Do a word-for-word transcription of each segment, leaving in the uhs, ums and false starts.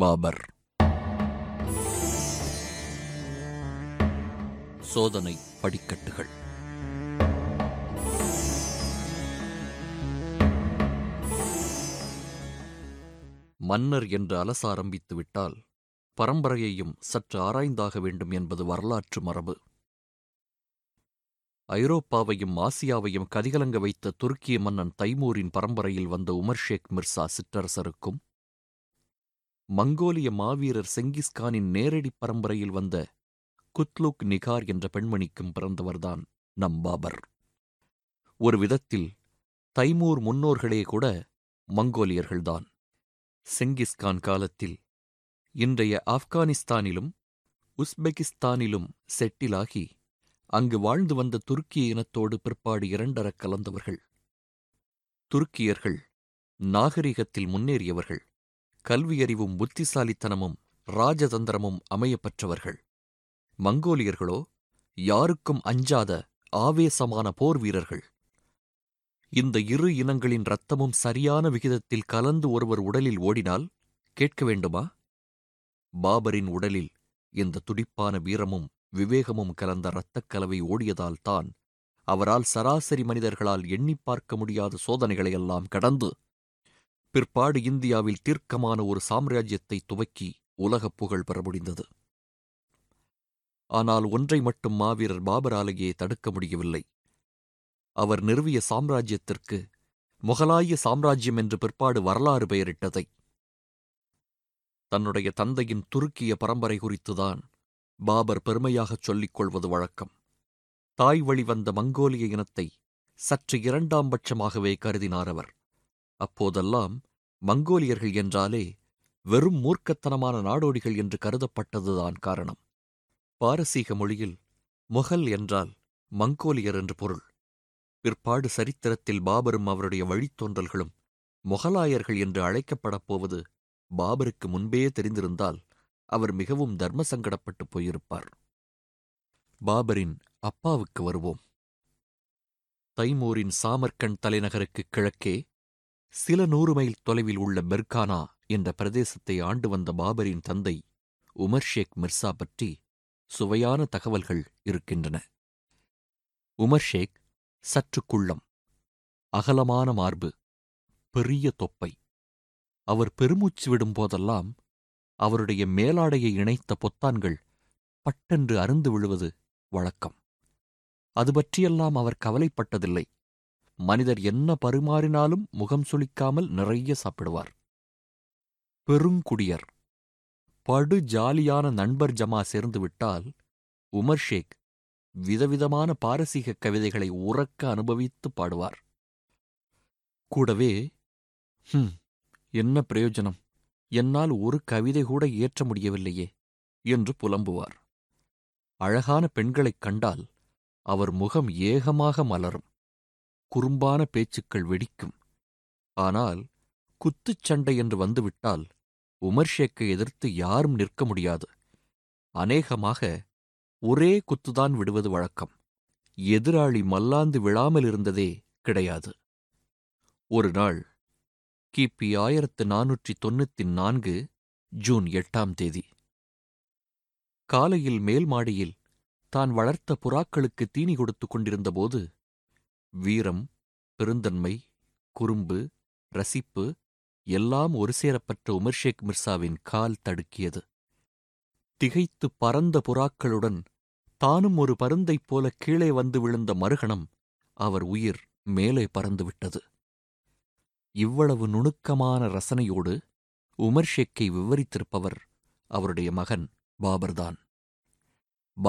பாபர் சோதனை படிக்கட்டுகள். மன்னர் என்று அலச ஆரம்பித்துவிட்டால் பரம்பரையையும் சற்று ஆராய்ந்தாக வேண்டும் என்பது வரலாற்று மரபு. ஐரோப்பாவையும் ஆசியாவையும் கதிகலங்க வைத்த துருக்கிய மன்னன் தைமூரின் பரம்பரையில் வந்த உமர்ஷேக் மிர்சா சிற்றரசருக்கும், மங்கோலிய மாவீரர் செங்கிஸ்கானின் நேரடி பரம்பரையில் வந்த குத்லுக் நிகார் என்ற பெண்மணிக்கும் பிறந்தவர்தான் நம் பாபர். ஒரு விதத்தில் தைமூர் முன்னோர்களே கூட மங்கோலியர்கள்தான். செங்கிஸ்கான் காலத்தில் இன்றைய ஆப்கானிஸ்தானிலும் உஸ்பெகிஸ்தானிலும் செட்டிலாகி அங்கு வாழ்ந்து வந்த துருக்கிய இனத்தோடு பிற்பாடு இரண்டரக் கலந்தவர்கள். துருக்கியர்கள் நாகரிகத்தில் முன்னேறியவர்கள், கல்வியறிவும் புத்திசாலித்தனமும் இராஜதந்திரமும் அமையப்பெற்றவர்கள். மங்கோலியர்களோ யாருக்கும் அஞ்சாத ஆவேசமான போர் வீரர்கள். இந்த இரு இனங்களின் இரத்தமும் சரியான விகிதத்தில் கலந்து ஒருவர் உடலில் ஓடினால் கேட்க வேண்டுமா? பாபரின் உடலில் இந்த துடிப்பான வீரமும் விவேகமும் கலந்த இரத்தக் கலவை ஓடியதால்தான் அவரால் சராசரி மனிதர்களால் எண்ணி பார்க்க முடியாத சோதனைகளையெல்லாம் கடந்து பிற்பாடு இந்தியாவில் தீர்க்கமான ஒரு சாம்ராஜ்யத்தை துவக்கி உலகப் புகழ் பெற முடிந்தது. ஆனால் ஒன்றை மட்டும் மாவீரர் பாபராலேயே தடுக்க முடியவில்லை. அவர் நிறுவிய சாம்ராஜ்யத்திற்கு முகலாய சாம்ராஜ்யம் என்று பிற்பாடு வரலாறு பெயரிட்டதை. தன்னுடைய தந்தையின் துருக்கிய பரம்பரை குறித்துதான் பாபர் பெருமையாகச் சொல்லிக் கொள்வது வழக்கம். தாய் வழி வந்த மங்கோலிய இனத்தை சற்று இரண்டாம் பட்சமாகவே கருதினார் அவர். அப்போதெல்லாம் மங்கோலியர்கள் என்றாலே வெறும் மூர்க்கத்தனமான நாடோடிகள் என்று கருதப்பட்டதுதான் காரணம். பாரசீக மொழியில் முகல் என்றால் மங்கோலியர் என்று பொருள். பிற்பாடு சரித்திரத்தில் பாபரும் அவருடைய வழித்தோன்றல்களும் முகலாயர்கள் என்று அழைக்கப்படப் போவது பாபருக்கு முன்பே தெரிந்திருந்தால் அவர் மிகவும் தர்ம சங்கடப்பட்டு போயிருப்பார். பாபரின் அப்பாவுக்கு வருவோம். தைமூரின் சமர்கண்ட் தலைநகருக்கு கிழக்கே சில நூறு மைல் தொலைவில் உள்ள ஃபர்கானா என்ற பிரதேசத்தை ஆண்டு வந்த பாபரின் தந்தை உமர்ஷேக் மிர்சா பற்றி சுவையான தகவல்கள் இருக்கின்றன. உமர்ஷேக் சற்று குள்ளம், அகலமான மார்பு, பெரிய தொப்பை. அவர் பெருமூச்சு விடும்போதெல்லாம் அவருடைய மேலாடையை இணைத்த பொத்தான்கள் பட்டென்று அறுந்து விழுவது வழக்கம். அது பற்றியெல்லாம் அவர் கவலைப்பட்டதில்லை. மனிதர் என்ன பருமாறினாலும் முகம் சுளிக்காமல் நிறைய சாப்பிடுவார். பெருங்குடியர், படு ஜாலியான நண்பர் ஜமா சேர்ந்துவிட்டால் உமர்ஷேக் விதவிதமான பாரசீக கவிதைகளை உறக்க அனுபவித்து பாடுவார். கூடவே ஹம் என்ன பிரயோஜனம், என்னால் ஒரு கவிதை கூட இயற்ற முடியவில்லையே என்று புலம்புவார். அழகான பெண்களைக் கண்டால் அவர் முகம் ஏகமாக மலரும், குறும்பான பேச்சுக்கள் வெடிக்கும். ஆனால் குத்துச்சண்டை என்று வந்துவிட்டால் உமர்ஷேக்கை எதிர்த்து யாரும் நிற்க முடியாது. அநேகமாக ஒரே குத்துதான் விடுவது வழக்கம். எதிராளி மல்லாந்து விழாமல் இருந்ததே கிடையாது. ஒரு நாள் கிபி ஆயிரத்து நானூற்றி தொன்னூற்றி நான்கு ஜூன் எட்டாம் தேதி காலையில் மேல் மாடியில் தான் வளர்த்த புறாக்களுக்கு தீனி கொடுத்து கொண்டிருந்தபோது வீரம், பெருந்தன்மை, குறும்பு, ரசிப்பு எல்லாம் ஒரு சேரப்பட்ட உமர்ஷேக் மிர்சாவின் கால் தடுக்கியது. திகைத்து பறந்த புறாக்களுடன் தானும் ஒரு பருந்தைப் போல கீழே வந்து விழுந்த மறுகணம் அவர் உயிர் மேலே பறந்துவிட்டது. இவ்வளவு நுணுக்கமான ரசனையோடு உமர்ஷேக்கை விவரித்திருப்பவர் அவருடைய மகன் பாபர்தான்.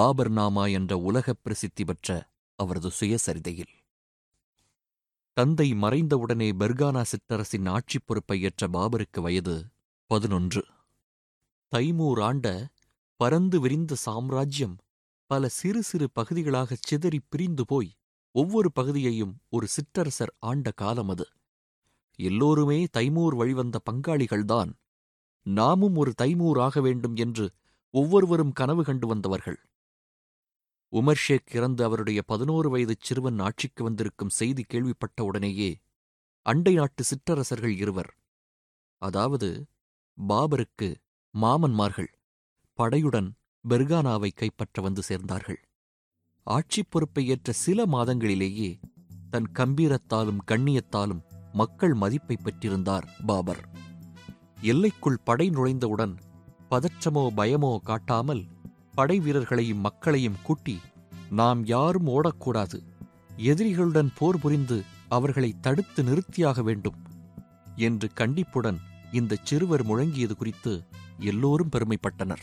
பாபர்நாமா என்ற உலகப் பிரசித்தி பெற்ற அவரது சுயசரிதையில் தந்தை மறைந்தவுடனே ஃபர்கானா சிற்றரசின் ஆட்சிப் பொறுப்பை ஏற்ற பாபருக்கு வயது பதினொன்று. தைமூர் ஆண்ட பரந்து விரிந்த சாம்ராஜ்யம் பல சிறு சிறு பகுதிகளாகச் சிதறி பிரிந்து போய் ஒவ்வொரு பகுதியையும் ஒரு சிற்றரசர் ஆண்ட காலம் அது. எல்லோருமே தைமூர் வழிவந்த பங்காளிகள்தான். நாமும் ஒரு தைமூர் ஆக வேண்டும் என்று ஒவ்வொருவரும் கனவு கண்டு வந்தவர்கள். உமர்ஷேக் இறந்து அவருடைய பதினோரு வயதுச் சிறுவன் ஆட்சிக்கு வந்திருக்கும் செய்தி கேள்விப்பட்ட உடனேயே அண்டை நாட்டு சிற்றரசர்கள் இருவர், அதாவது பாபருக்கு மாமன்மார்கள் படையுடன் பெர்கானாவை கைப்பற்ற வந்து சேர்ந்தார்கள். ஆட்சிப் பொறுப்பை ஏற்ற சில மாதங்களிலேயே தன் கம்பீரத்தாலும் கண்ணியத்தாலும் மக்கள் மதிப்பை பெற்றிருந்தார் பாபர். எல்லைக்குள் படை நுழைந்தவுடன் பதற்றமோ பயமோ காட்டாமல் படை வீரர்களையும் மக்களையும் கூட்டி, நாம் யாரும் ஓடக்கூடாது, எதிரிகளுடன் போர் புரிந்து அவர்களை தடுத்து நிறுத்தியாக வேண்டும் என்று கண்டிப்புடன் இந்த சிறுவர் முழங்கியது குறித்து எல்லோரும் பெருமைப்பட்டனர்.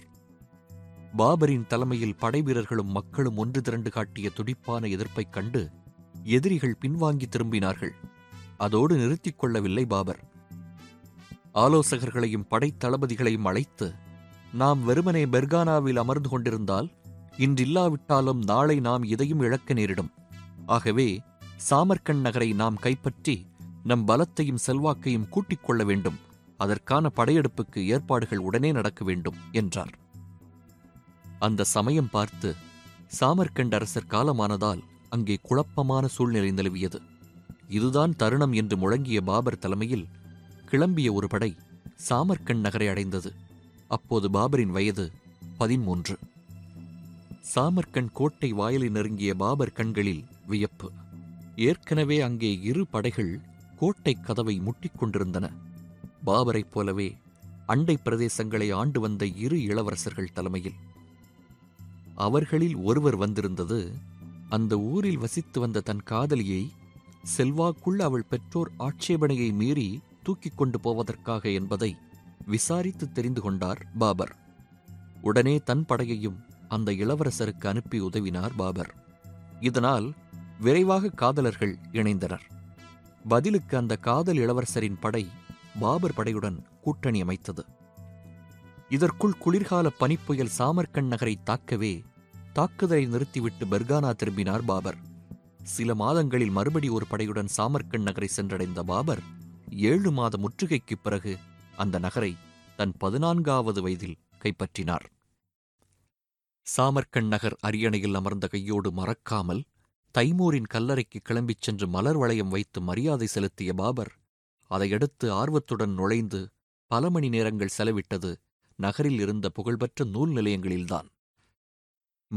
பாபரின் தலைமையில் படை வீரர்களும் மக்களும் ஒன்று திரண்டு காட்டிய துடிப்பான எதிர்ப்பைக் கண்டு எதிரிகள் பின்வாங்கி திரும்பினார்கள். அதோடு நிறுத்திக் கொள்ளவில்லை பாபர். ஆலோசகர்களையும் படைத்தளபதிகளையும் அழைத்து, நாம் வெறுமனே பெர்கானாவில் அமர்ந்து கொண்டிருந்தால் இன்றில்லாவிட்டாலும் நாளை நாம் இதையும் இழக்க நேரிடும். ஆகவே சமர்கண்ட் நகரை நாம் கைப்பற்றி நம் பலத்தையும் செல்வாக்கையும் கூட்டிக் கொள்ள வேண்டும். அதற்கான படையெடுப்புக்கு ஏற்பாடுகள் உடனே நடக்க வேண்டும் என்றார். அந்த சமயம் பார்த்து சமர்கண்ட் அரசர் காலமானதால் அங்கே குழப்பமான சூழ்நிலை நிலவியது. இதுதான் தருணம் என்று முழங்கிய பாபர் தலைமையில் கிளம்பிய ஒரு படை சமர்கண்ட் நகரை அடைந்தது. அப்போது பாபரின் வயது பதிமூன்று. சமர்கண்ட் கோட்டை வாயிலை நெருங்கிய பாபர் கண்களில் வியப்பு. ஏற்கனவே அங்கே இரு படைகள் கோட்டை கதவை முட்டிக்கொண்டிருந்தன. பாபரைப் போலவே அண்டை பிரதேசங்களை ஆண்டு வந்த இரு இளவரசர்கள் தலைமையில் அவர்களில் ஒருவர் வந்திருந்தது அந்த ஊரில் வசித்து வந்த தன் காதலியை செல்வாக்குள் அவள் பெற்றோர் ஆட்சேபனையை மீறி தூக்கிக் கொண்டு போவதற்காக என்பதை விசாரித்து தெரிந்து கொண்டார் பாபர். உடனே தன் படையையும் அந்த இளவரசருக்கு அனுப்பி உதவினார் பாபர். இதனால் விரைவாக காதலர்கள் இணைந்தனர். பதிலுக்கு அந்த காதல் இளவரசரின் படை பாபர் படையுடன் கூட்டணி அமைத்தது. இதற்குள் குளிர்கால பனிப்புயல் சமர்கண்ட் நகரை தாக்கவே தாக்குதலை நிறுத்திவிட்டு பெர்கானா திரும்பினார் பாபர். சில மாதங்களில் மறுபடி ஒரு படையுடன் சமர்கண்ட் நகரை சென்றடைந்த பாபர் ஏழு மாத முற்றுகைக்குப் பிறகு அந்த நகரை தன் பதினான்காவது வயதில் கைப்பற்றினார். சமர்கண்ட் நகர் அரியணையில் அமர்ந்த கையோடு மறக்காமல் தைமூரின் கல்லறைக்கு கிளம்பிச் சென்று மலர் வளையம் வைத்து மரியாதை செலுத்திய பாபர் அதையடுத்து ஆர்வத்துடன் நுழைந்து பல மணி நேரங்கள் செலவிட்டது நகரில் இருந்த புகழ்பெற்ற நூல் நிலையங்களில்தான்.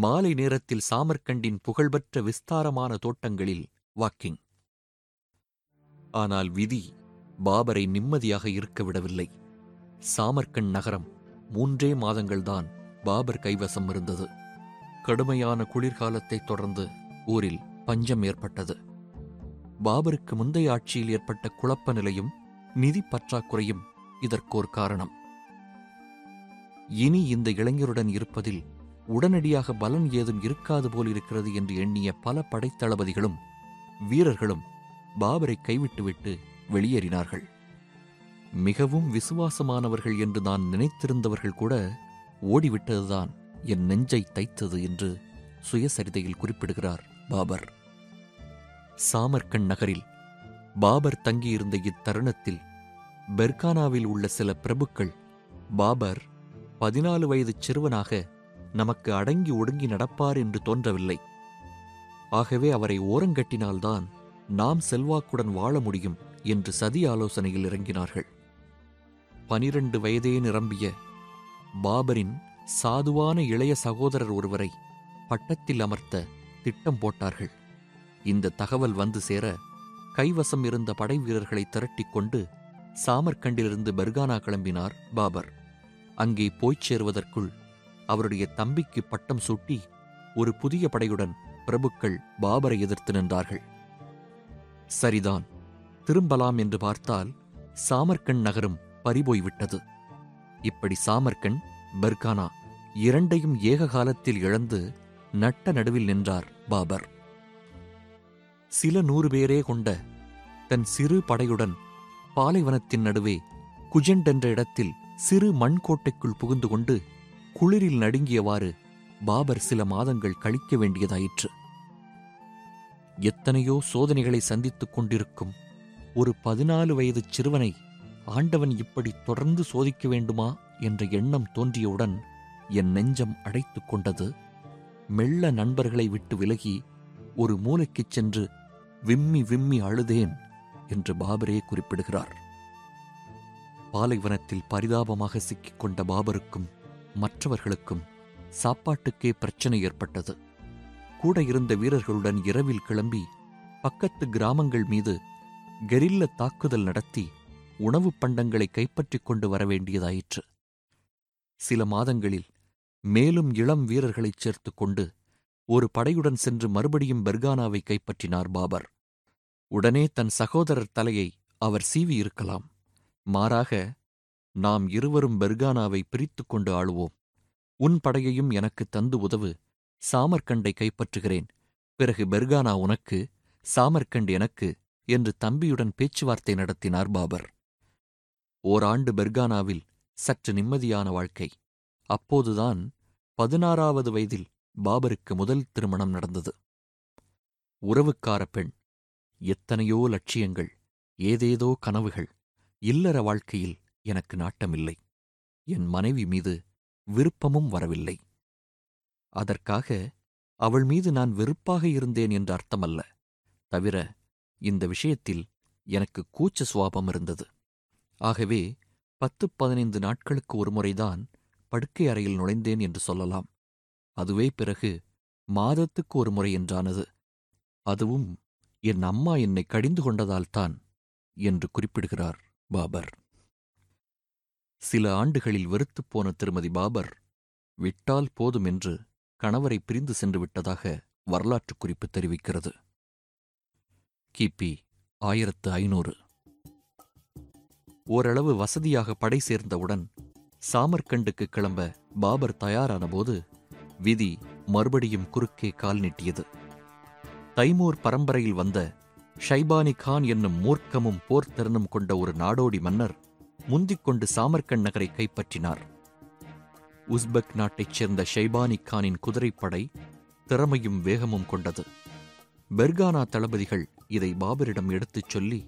மாலை நேரத்தில் சமர்கண்டின் புகழ்பெற்ற விஸ்தாரமான தோட்டங்களில் வாக்கிங். ஆனால் விதி பாபரை நிம்மதியாக இருக்க விடவில்லை. சமர்கண்ட் நகரம் மூன்றே மாதங்கள்தான் பாபர் கைவசம் இருந்தது. கடுமையான குளிர்காலத்தை தொடர்ந்து ஊரில் பஞ்சம் ஏற்பட்டது. பாபருக்கு முந்தைய ஆட்சியில் ஏற்பட்ட குழப்ப நிலையும் நிதி பற்றாக்குறையும் இதற்கோர் காரணம். இனி இந்த இளைஞருடன் இருப்பதில் உடனடியாக பலன் ஏதும் இருக்காது போல் இருக்கிறது என்று எண்ணிய பல படைத்தளபதிகளும் வீரர்களும் பாபரை கைவிட்டுவிட்டு வெளியேறினார்கள். மிகவும் விசுவாசமானவர்கள் என்று நான் நினைத்திருந்தவர்கள் கூட ஓடிவிட்டதுதான் என் நெஞ்சை தைத்தது என்று சுயசரிதையில் குறிப்பிடுகிறார் பாபர். சமர்கண்ட் நகரில் பாபர் தங்கியிருந்த இத்தருணத்தில் பெர்கானாவில் உள்ள சில பிரபுக்கள் பாபர் பதினாலு வயது சிறுவனாக நமக்கு அடங்கி ஒடுங்கி நடப்பார் என்று தோன்றவில்லை, ஆகவே அவரை ஓரங்கட்டினால்தான் நாம் செல்வாக்குடன் வாழ முடியும் என்று சதி ஆலோசனையில் இறங்கினார்கள். பனிரண்டு வயதே நிரம்பிய பாபரின் சாதுவான இளைய சகோதரர் ஒருவரை பட்டத்தில் அமர்த்த திட்டம் போட்டார்கள். இந்த தகவல் வந்து சேர கைவசம் இருந்த படை வீரர்களை திரட்டிக்கொண்டு சமர்கண்டிலிருந்து பெர்கானா கிளம்பினார் பாபர். அங்கே போய்ச் சேருவதற்குள் அவருடைய தம்பிக்கு பட்டம் சூட்டி ஒரு புதிய படையுடன் பிரபுக்கள் பாபரை எதிர்த்து நின்றார்கள். சரிதான், திரும்பலாம் என்று பார்த்தால் சமர்கண்ட் நகரும் பறிபோய்விட்டது. இப்படி சமர்கண்ட், பெர்கானா இரண்டையும் ஏக காலத்தில் இழந்து நட்ட நடுவில் நின்றார் பாபர். சில நூறு பேரே கொண்ட தன் சிறு படையுடன் பாலைவனத்தின் நடுவே குஜெண்ட் என்ற இடத்தில் சிறு மண்கோட்டைக்குள் புகுந்து கொண்டு குளிரில் நடுங்கியவாறு பாபர் சில மாதங்கள் கழிக்க வேண்டியதாயிற்று. எத்தனையோ சோதனைகளை சந்தித்துக் கொண்டிருக்கும் ஒரு பதினாலு வயது சிறுவனை ஆண்டவன் இப்படி தொடர்ந்து சோதிக்க வேண்டுமா என்ற எண்ணம் தோன்றியவுடன் என் நெஞ்சம் அடைத்து கொண்டது. மெல்ல நண்பர்களை விட்டு விலகி ஒரு மூலைக்குச் சென்று விம்மி விம்மி அழுதேன் என்று பாபரே குறிப்பிடுகிறார். பாலைவனத்தில் பரிதாபமாக சிக்கிக்கொண்ட பாபருக்கும் மற்றவர்களுக்கும் சாப்பாட்டுக்கே பிரச்சனை ஏற்பட்டது. கூட இருந்த வீரர்களுடன் இரவில் கிளம்பி பக்கத்து கிராமங்கள் மீது கெரில்ல தாக்குதல் நடத்தி உணவுப் பண்டங்களை கைப்பற்றிக் கொண்டு வரவேண்டியதாயிற்று. சில மாதங்களில் மேலும் இளம் வீரர்களைச் சேர்த்து கொண்டு ஒரு படையுடன் சென்று மறுபடியும் ஃபர்கானாவை கைப்பற்றினார் பாபர். உடனே தன் சகோதரர் தலையை அவர் சீவியிருக்கலாம். மாறாக, நாம் இருவரும் ஃபர்கானாவை பிரித்து கொண்டு ஆளுவோம், உன் படையையும் எனக்கு தந்து உதவு, சாமர்கண்டை கைப்பற்றுகிறேன், பிறகு ஃபர்கானா உனக்கு, சாமர்கண்ட் எனக்கு என்று தம்பியுடன் பேச்சுவார்த்தை நடத்தினார் பாபர். ஓராண்டு ஃபர்கானாவில் சற்று நிம்மதியான வாழ்க்கை. அப்போதுதான் பதினாறாவது வயதில் பாபருக்கு முதல் திருமணம் நடந்தது. உறவுக்கார பெண், எத்தனையோ லட்சியங்கள், ஏதேதோ கனவுகள். இல்லற வாழ்க்கையில் எனக்கு நாட்டமில்லை, என் மனைவி மீது விருப்பமும் வரவில்லை. அதற்காக அவள் மீது நான் வெறுப்பாக இருந்தேன் என்ற அர்த்தமல்ல, தவிர இந்த விஷயத்தில் எனக்கு கூச்ச சுவாபம் இருந்தது. ஆகவே பத்து பதினைந்து நாட்களுக்கு ஒருமுறைதான் படுக்கை அறையில் நுழைந்தேன் என்று சொல்லலாம். அதுவே பிறகு மாதத்துக்கு ஒரு முறை என்றானது. அதுவும் என் அம்மா என்னை கடிந்து கொண்டதால்தான் என்று குறிப்பிடுகிறார் பாபர். சில ஆண்டுகளில் வெறுத்துப்போன திருமதி பாபர் விட்டால் போதும் என்று கணவரை பிரிந்து சென்று விட்டதாக வரலாற்று குறிப்பு தெரிவிக்கிறது. கிபி ஆயிரத்து ஐநூறு. ஓரளவு வசதியாக படை சேர்ந்தவுடன் சாமர்கண்டுக்கு கிளம்ப பாபர் தயாரான போது விதி மறுபடியும் குறுக்கே கால் நீட்டியது. தைமூர் பரம்பரையில் வந்த ஷைபானிகான் என்னும் மூர்க்கமும் போர்த்தரனும் கொண்ட ஒரு நாடோடி மன்னர் முந்திக்கொண்டு சாமர்கண்ட் நகரை கைப்பற்றினார். உஸ்பெக் நாட்டைச் சேர்ந்த ஷைபானிகானின் குதிரைப்படை திறமையும் வேகமும் கொண்டது. ஃபர்கானா தளபதிகள் இதை பாபரிடம் எடுத்துச் சொல்லி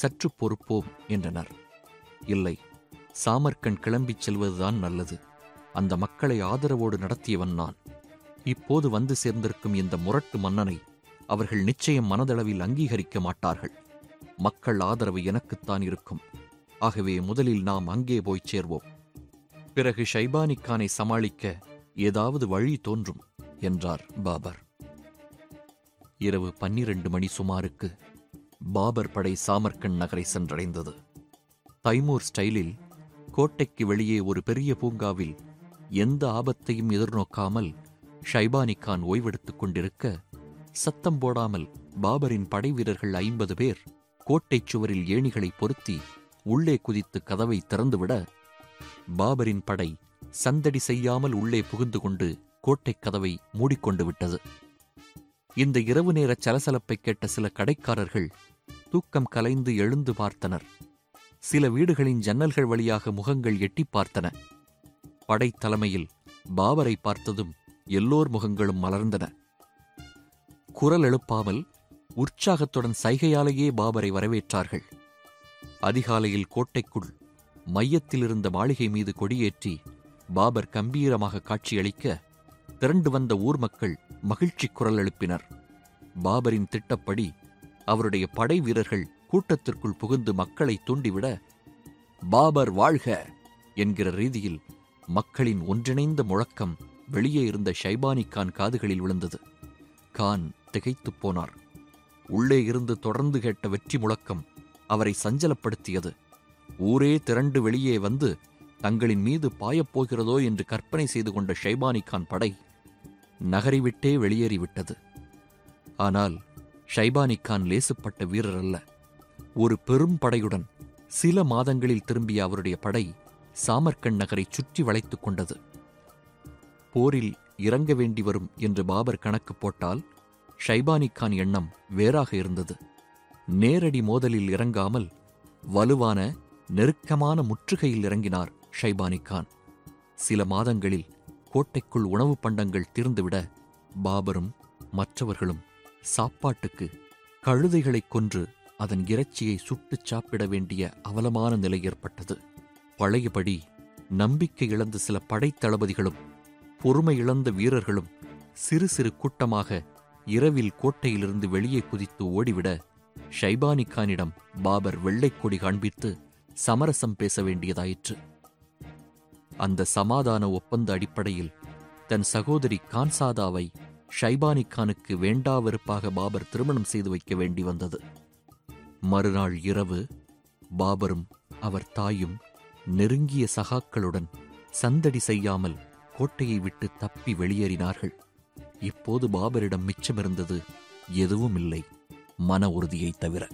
சற்று பொறுப்போம் என்றனர். இல்லை, சாமர்கண்ட் கிளம்பிச் செல்வதுதான் நல்லது, அந்த மக்களை ஆதரவோடு நடத்தியவன் நான், இப்போது வந்து சேர்ந்திருக்கும் இந்த முரட்டு மன்னனை அவர்கள் நிச்சயம் மனதளவில் அங்கீகரிக்க மாட்டார்கள், மக்கள் ஆதரவு எனக்குத்தான் இருக்கும், ஆகவே முதலில் நாம் அங்கே போய் சேர்வோம், பிறகு ஷைபானிகானை சமாளிக்க ஏதாவது வழி தோன்றும் என்றார் பாபர். இரவு பன்னிரண்டு மணி சுமாருக்கு பாபர் படை சாமர்கண்ட் நகரை சென்றடைந்தது. தைமூர் ஸ்டைலில் கோட்டைக்கு வெளியே ஒரு பெரிய பூங்காவில் எந்த ஆபத்தையும் எதிர்நோக்காமல் ஷைபானிகான் ஓய்வெடுத்துக் கொண்டிருக்க, சத்தம் போடாமல் பாபரின் படை வீரர்கள் ஐம்பது பேர் கோட்டைச் சுவரில் ஏணிகளை பொருத்தி உள்ளே குதித்து கதவை திறந்துவிட, பாபரின் படை சந்தடி செய்யாமல் உள்ளே புகுந்து கொண்டு கோட்டைக் கதவை மூடிக்கொண்டு விட்டது. இந்த இரவு நேர சலசலப்பை கேட்ட சில கடைக்காரர்கள் தூக்கம் கலைந்து எழுந்து பார்த்தனர். சில வீடுகளின் ஜன்னல்கள் வழியாக முகங்கள் எட்டி பார்த்தன. படை தலைமையில் பாபரை பார்த்ததும் எல்லோர் முகங்களும் மலர்ந்தன. குரல் எழுப்பாமல் உற்சாகத்துடன் சைகையாலேயே பாபரை வரவேற்றார்கள். அதிகாலையில் கோட்டைக்குள் மையத்தில் இருந்த மாளிகை மீது கொடியேற்றி பாபர் கம்பீரமாக காட்சியளிக்க திரண்டு வந்த ஊர் மக்கள் மகிழ்ச்சி குரல் எழுப்பினர். பாபரின் திட்டப்படி அவருடைய படை வீரர்கள் கூட்டத்திற்குள் புகுந்து மக்களை தூண்டிவிட, பாபர் வாழ்க என்கிற ரீதியில் மக்களின் ஒன்றிணைந்த முழக்கம் வெளியே இருந்த ஷைபானிகான் காதுகளில் விழுந்தது. கான் திகைத்துப் போனார். உள்ளே இருந்து தொடர்ந்து கேட்ட வெற்றி முழக்கம் அவரை சஞ்சலப்படுத்தியது. ஊரே திரண்டு வெளியே வந்து தங்களின் மீது பாயப்போகிறதோ என்று கற்பனை செய்து கொண்ட ஷைபானிகான் படை நகரை விட்டே வெளியேறிவிட்டது. ஆனால் ஷைபானிகான் லேசுப்பட்ட வீரர் அல்ல. ஒரு பெரும் படையுடன் சில மாதங்களில் திரும்பிய அவருடைய படை சாமர்கண்ட் நகரை சுற்றி வளைத்துக் கொண்டது. போரில் இறங்க வேண்டி வரும் என்று பாபர் கணக்கு போட்டால் ஷைபானிகான் எண்ணம் வேறாக இருந்தது. நேரடி மோதலில் இறங்காமல் வலுவான நெருக்கமான முற்றுகையில் இறங்கினார் ஷைபானிகான். சில மாதங்களில் கோட்டைக்குள் உணவு பண்டங்கள் தீர்ந்துவிட பாபரும் மற்றவர்களும் சாப்பாட்டுக்கு கழுதைகளைக் கொன்று அதன் இறைச்சியை சுட்டுச் சாப்பிட வேண்டிய அவலமான நிலை ஏற்பட்டது. பழையபடி நம்பிக்கை இழந்த சில படைத்தளபதிகளும் பொறுமை இழந்த வீரர்களும் சிறு சிறு கூட்டமாக இரவில் கோட்டையிலிருந்து வெளியே குதித்து ஓடிவிட ஷைபானிகானிடம் பாபர் வெள்ளைக்கொடி காண்பித்து சமரசம் பேச வேண்டியதாயிற்று. அந்த சமாதான ஒப்பந்த அடிப்படையில் தன் சகோதரி கான்சாதாவை ஷைபானிகானுக்கு வேண்டா வெறுப்பாக பாபர் திருமணம் செய்து வைக்க வேண்டி வந்தது. மறுநாள் இரவு பாபரும் அவர் தாயும் நெருங்கிய சகாக்களுடன் சந்தடி செய்யாமல் கோட்டையை விட்டு தப்பி வெளியேறினார்கள். இப்போது பாபரிடம் மிச்சமிருந்தது எதுவும் இல்லை, மன உறுதியை தவிர.